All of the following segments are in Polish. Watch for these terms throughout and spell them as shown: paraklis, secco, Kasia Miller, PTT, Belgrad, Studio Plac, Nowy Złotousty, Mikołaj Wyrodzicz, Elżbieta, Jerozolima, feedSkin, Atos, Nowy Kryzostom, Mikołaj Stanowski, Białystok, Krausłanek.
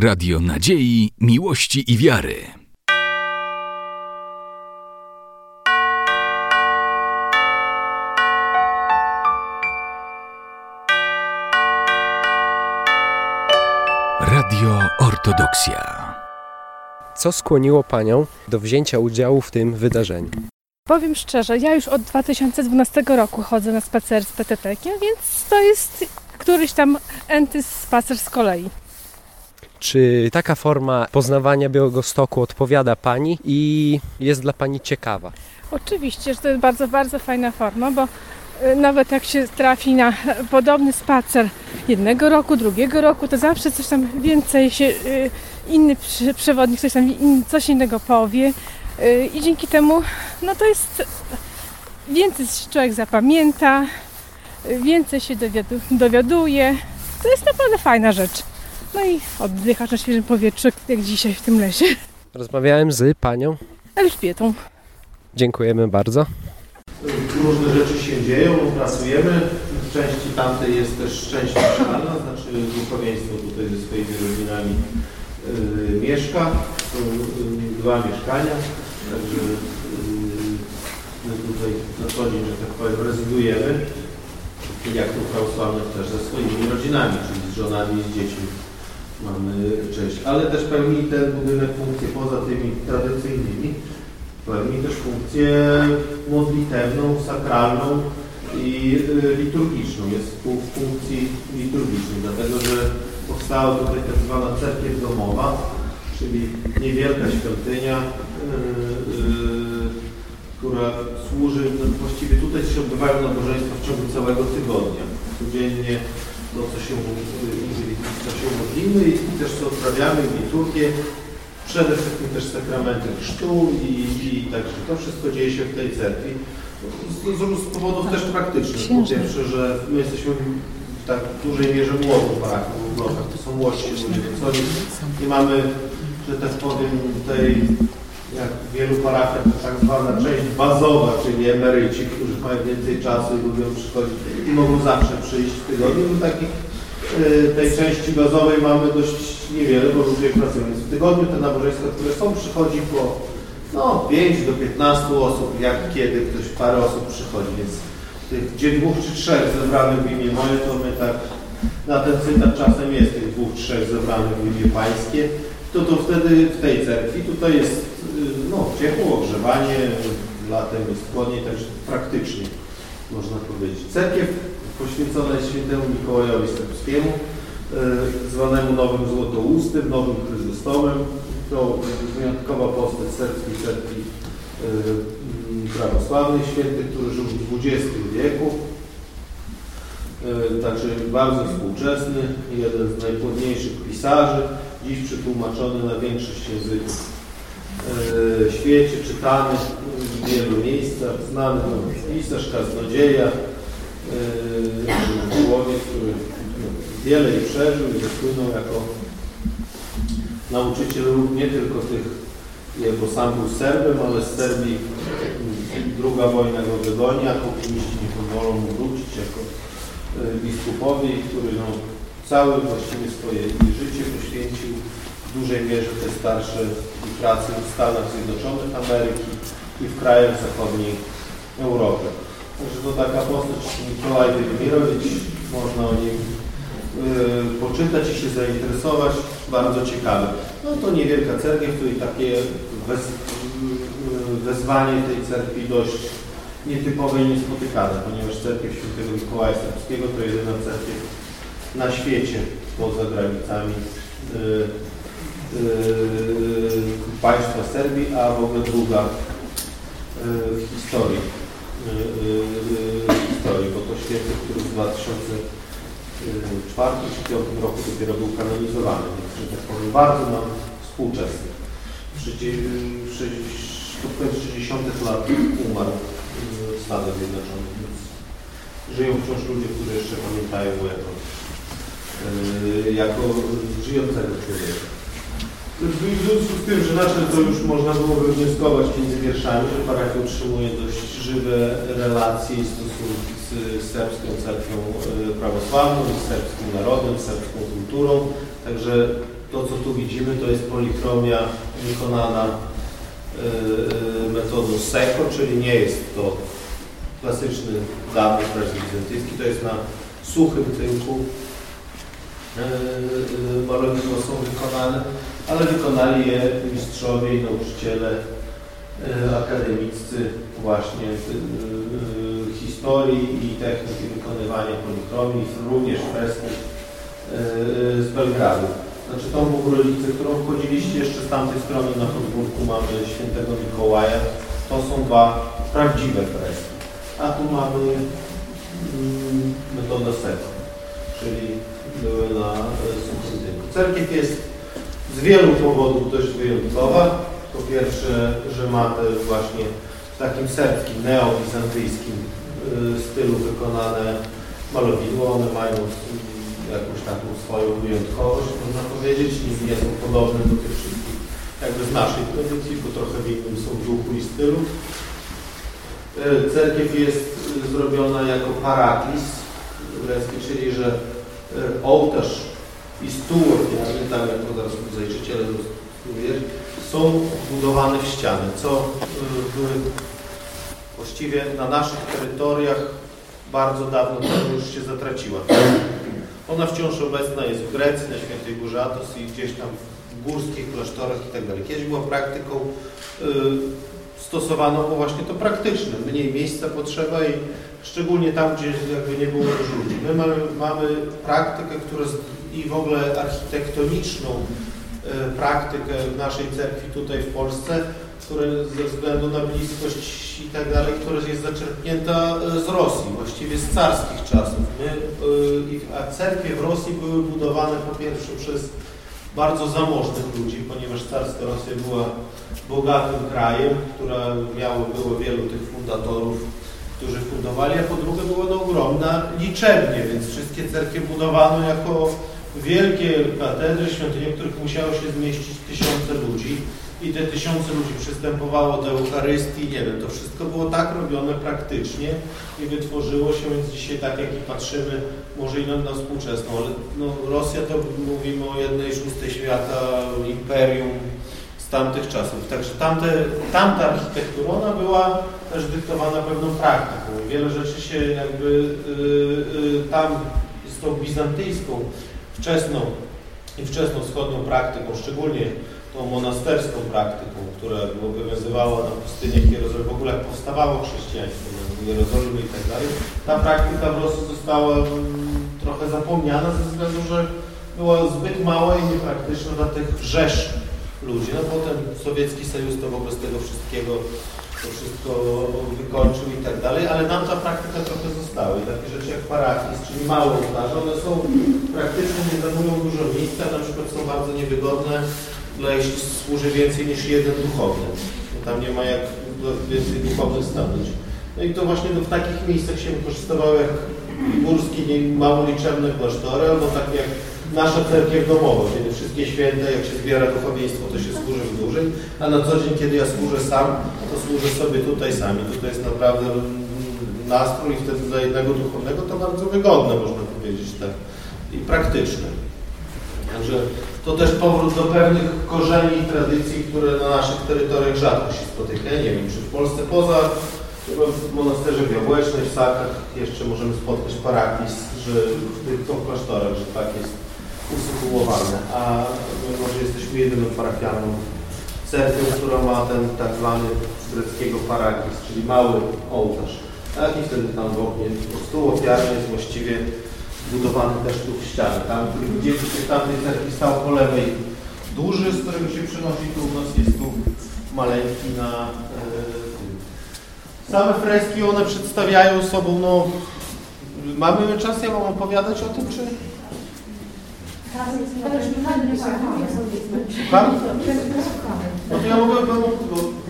Radio nadziei, miłości i wiary. Radio Ortodoksja. Co skłoniło Panią do wzięcia udziału w tym wydarzeniu? Powiem szczerze, ja już od 2012 roku chodzę na spacer z PTT-kiem, więc to jest któryś tam enty spacer z kolei. Czy taka forma poznawania Białegostoku odpowiada Pani i jest dla Pani ciekawa? Oczywiście, że to jest bardzo, bardzo fajna forma, bo nawet jak się trafi na podobny spacer jednego roku, drugiego roku, to zawsze coś tam więcej się inny przewodnik coś innego powie i dzięki temu no to jest więcej człowiek zapamięta, więcej się dowiaduje. To jest naprawdę fajna rzecz. No i oddychasz na świeżym powietrzu, jak dzisiaj w tym lesie. Rozmawiałem z panią Elżbietą. Dziękujemy bardzo. Różne rzeczy się dzieją, pracujemy. W części tamtej jest też część mieszkalna, znaczy duchowieństwo tutaj ze swoimi rodzinami mieszka. Są dwa mieszkania, także my tutaj na co dzień, że tak powiem, rezydujemy. I jak tu Krausłanek też ze swoimi rodzinami, czyli z żonami i z dziećmi. Mamy część, ale też pełni ten budynek funkcję poza tymi tradycyjnymi, pełni też funkcję modlitewną, sakralną i liturgiczną, jest w funkcji liturgicznej, dlatego że powstała tutaj tak zwana cerkiew domowa, czyli niewielka świątynia, która służy, no właściwie tutaj się odbywają nabożeństwa w ciągu całego tygodnia, codziennie. To, co się modlimy i też co odprawiamy, liturgię, przede wszystkim też sakramenty chrztu i także to wszystko dzieje się w tej cerkwi. Z powodów też praktycznych. Po pierwsze, że my jesteśmy w tak dużej mierze młodą paraką w blokach, to są łości ludzie, więc nie mamy, że tak powiem, tej, jak w wielu parachach, tak zwana część bazowa, czyli emeryci, którzy mają więcej czasu i lubią przychodzić i mogą zawsze przyjść w tygodniu. Tej części bazowej mamy dość niewiele, bo ludzie pracują. Więc w tygodniu te nabożeństwa, które są, przychodzi po 5 do 15 osób, jak kiedy ktoś, parę osób przychodzi. Więc gdzie 2 czy 3 zebranych w imię moje, to my tak na ten cytat czasem jest tych 2, 3 zebranych w imię pańskie. To wtedy w tej cerkwi tutaj jest ciepło, ogrzewanie, latem jest chłodniej, także praktycznie można powiedzieć. Cerkiew poświęcona jest świętemu Mikołajowi Stanowskiemu, zwanemu Nowym Złotoustym, Nowym Kryzostomem. To wyjątkowa postać serbskiej cerkwi prawosławnej, święty, który żył w XX wieku. Także bardzo współczesny, jeden z najpłodniejszych pisarzy, dziś przetłumaczony na większość języków w świecie, czytany w wielu miejscach, znany pisarz, kaznodzieja, człowiek, który wiele i przeżył i wpłynął jako nauczyciel nie tylko tych, bo sam był Serbem, ale z Serbii druga wojna go wygoni, a komuniści nie pozwolą mu wrócić jako biskupowi, który całe właściwie swoje życie poświęcił w dużej mierze te starsze pracy w Stanach Zjednoczonych Ameryki i w krajach zachodniej Europy. Także to taka postać Mikołaj Wyrodzicz, można o nim poczytać i się zainteresować, bardzo ciekawe. To niewielka cerkiew, tutaj takie wezwanie tej cerkwi dość nietypowe i niespotykane, ponieważ cerkiew świętego Mikołaja Stanowskiego to jedyna cerkiew na świecie poza granicami państwa Serbii, a w ogóle druga w historii, bo to święty, który w 2004 czy 2005 roku dopiero był kanonizowany, więc tak powiem, bardzo nam współczesny. Pod koniec 60. lat umarł w Stanach Zjednoczonych, więc żyją wciąż ludzie, którzy jeszcze pamiętają go jako żyjącego człowieka. W związku z tym, że to już można było wywnioskować między wierszami, że parafia utrzymuje dość żywe relacje i stosunki z serbską cerkwią prawosławną, z serbskim narodem, z serbską kulturą. Także To, co tu widzimy, to jest polichromia wykonana metodą secco, czyli nie jest to klasyczny dawny fresek bizantyjski, to jest na suchym tynku malowidła są wykonane, ale wykonali je mistrzowie i nauczyciele akademiccy właśnie historii i techniki wykonywania polikromii, również fresków z Belgradu. Znaczy tą obrolicę, którą wchodziliście jeszcze z tamtej strony na podwórku, mamy świętego Mikołaja, to są dwa prawdziwe freski, a tu mamy metodę secco, czyli były na suchym tynku. Cerkiew jest z wielu powodów dość wyjątkowa. Po pierwsze, że ma też właśnie w takim serbskim, neobizantyjskim stylu wykonane malowidło. One mają jakąś taką swoją wyjątkowość, można powiedzieć, i nie są podobne do tych wszystkich jakby z naszej tradycji, bo trochę w innym są duchu i stylu. Cerkiew jest zrobiona jako paraklis grecki, czyli że ołtarz i stół ofiarny, tak jak to zaraz mozaiczyciele są wbudowane w ściany, co właściwie na naszych terytoriach bardzo dawno temu już się zatraciła. Ona wciąż obecna jest w Grecji, na Świętej Górze Atos i gdzieś tam w górskich klasztorach itd. Kiedyś była praktyką stosowaną, bo właśnie to praktyczne, mniej miejsca potrzeba i szczególnie tam, gdzie jakby nie było dużo ludzi. My mamy praktykę, która i w ogóle architektoniczną praktykę w naszej cerkwi tutaj w Polsce, która ze względu na bliskość i tak dalej, która jest zaczerpnięta z Rosji, właściwie z carskich czasów. A cerkwie w Rosji były budowane po pierwsze przez bardzo zamożnych ludzi, ponieważ carska Rosja była bogatym krajem, która było wielu tych fundatorów, którzy fundowali, a po drugie była to ogromna liczebnie, więc wszystkie cerkwie budowano jako wielkie katedry, świątynie, w których musiało się zmieścić tysiące ludzi i te tysiące ludzi przystępowało do Eucharystii, nie wiem, to wszystko było tak robione praktycznie i wytworzyło się, więc dzisiaj tak jak i patrzymy, może i na współczesną, ale Rosja to mówimy o 1/6 świata, imperium z tamtych czasów, także tamta architektura, ona była też dyktowana pewną praktyką, wiele rzeczy się jakby tam z tą bizantyjską wczesną wschodnią praktyką, szczególnie tą monasterską praktyką, która obowiązywała na pustyniach Jerozolimy, w ogóle jak powstawało chrześcijaństwo w Jerozolimie i tak dalej, ta praktyka w Rosji została trochę zapomniana ze względu, że była zbyt mała i niepraktyczna dla tych rzesz ludzi. No potem sowiecki Sojus to wobec tego wszystkiego to wszystko wykończył i tak dalej, ale nam ta praktyka trochę została. I takie rzeczy jak paraklis, czyli małe ołtarze, one są praktycznie, nie zajmują dużo miejsca, na przykład są bardzo niewygodne, jeśli służy więcej niż jeden duchowny. Tam nie ma jak więcej duchownych stanąć. No i to właśnie w takich miejscach się wykorzystywało jak górskie, mało liczebne klasztory, albo takie jak nasza cerkiew domowa, kiedy wszystkie święte, jak się zbiera duchowieństwo, to się służy w dłużej, a na co dzień, kiedy ja służę sam, to służę sobie tutaj sami. Tutaj jest naprawdę nastrój i wtedy dla jednego duchownego to bardzo wygodne, można powiedzieć, tak, i praktyczne. Także to też powrót do pewnych korzeni i tradycji, które na naszych terytoriach rzadko się spotykają. Nie wiem, czy w Polsce poza chyba w monasterze Białecznej, w Sakach jeszcze możemy spotkać paraklis, że w tych klasztorach, że tak jest usytuowane, a my może jesteśmy jedyną parafianą cerkwią, która ma ten tak zwany z greckiego paraklis, czyli mały ołtarz. Tak? I wtedy tam w oknie stół ofiarny jest właściwie budowany też tu w ścianie. Tam gdzieś się tamtej cerkwi stał po lewej duży, z którego się przynosi, tu u nas jest tu maleńki na same freski, one przedstawiają sobą, no mamy czas, ja mam opowiadać o tym, czy? No to ja mogę,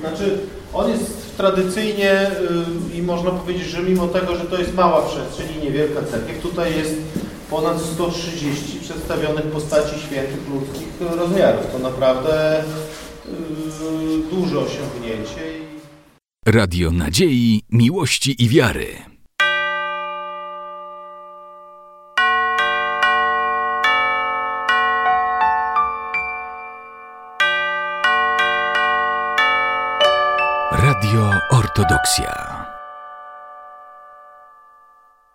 znaczy on jest tradycyjnie i można powiedzieć, że mimo tego, że to jest mała przestrzeń i niewielka cerkiew, tutaj jest ponad 130 przedstawionych postaci świętych ludzkich rozmiarów. To naprawdę duże osiągnięcie. Radio Nadziei, Miłości i Wiary. Radio Ortodoksja.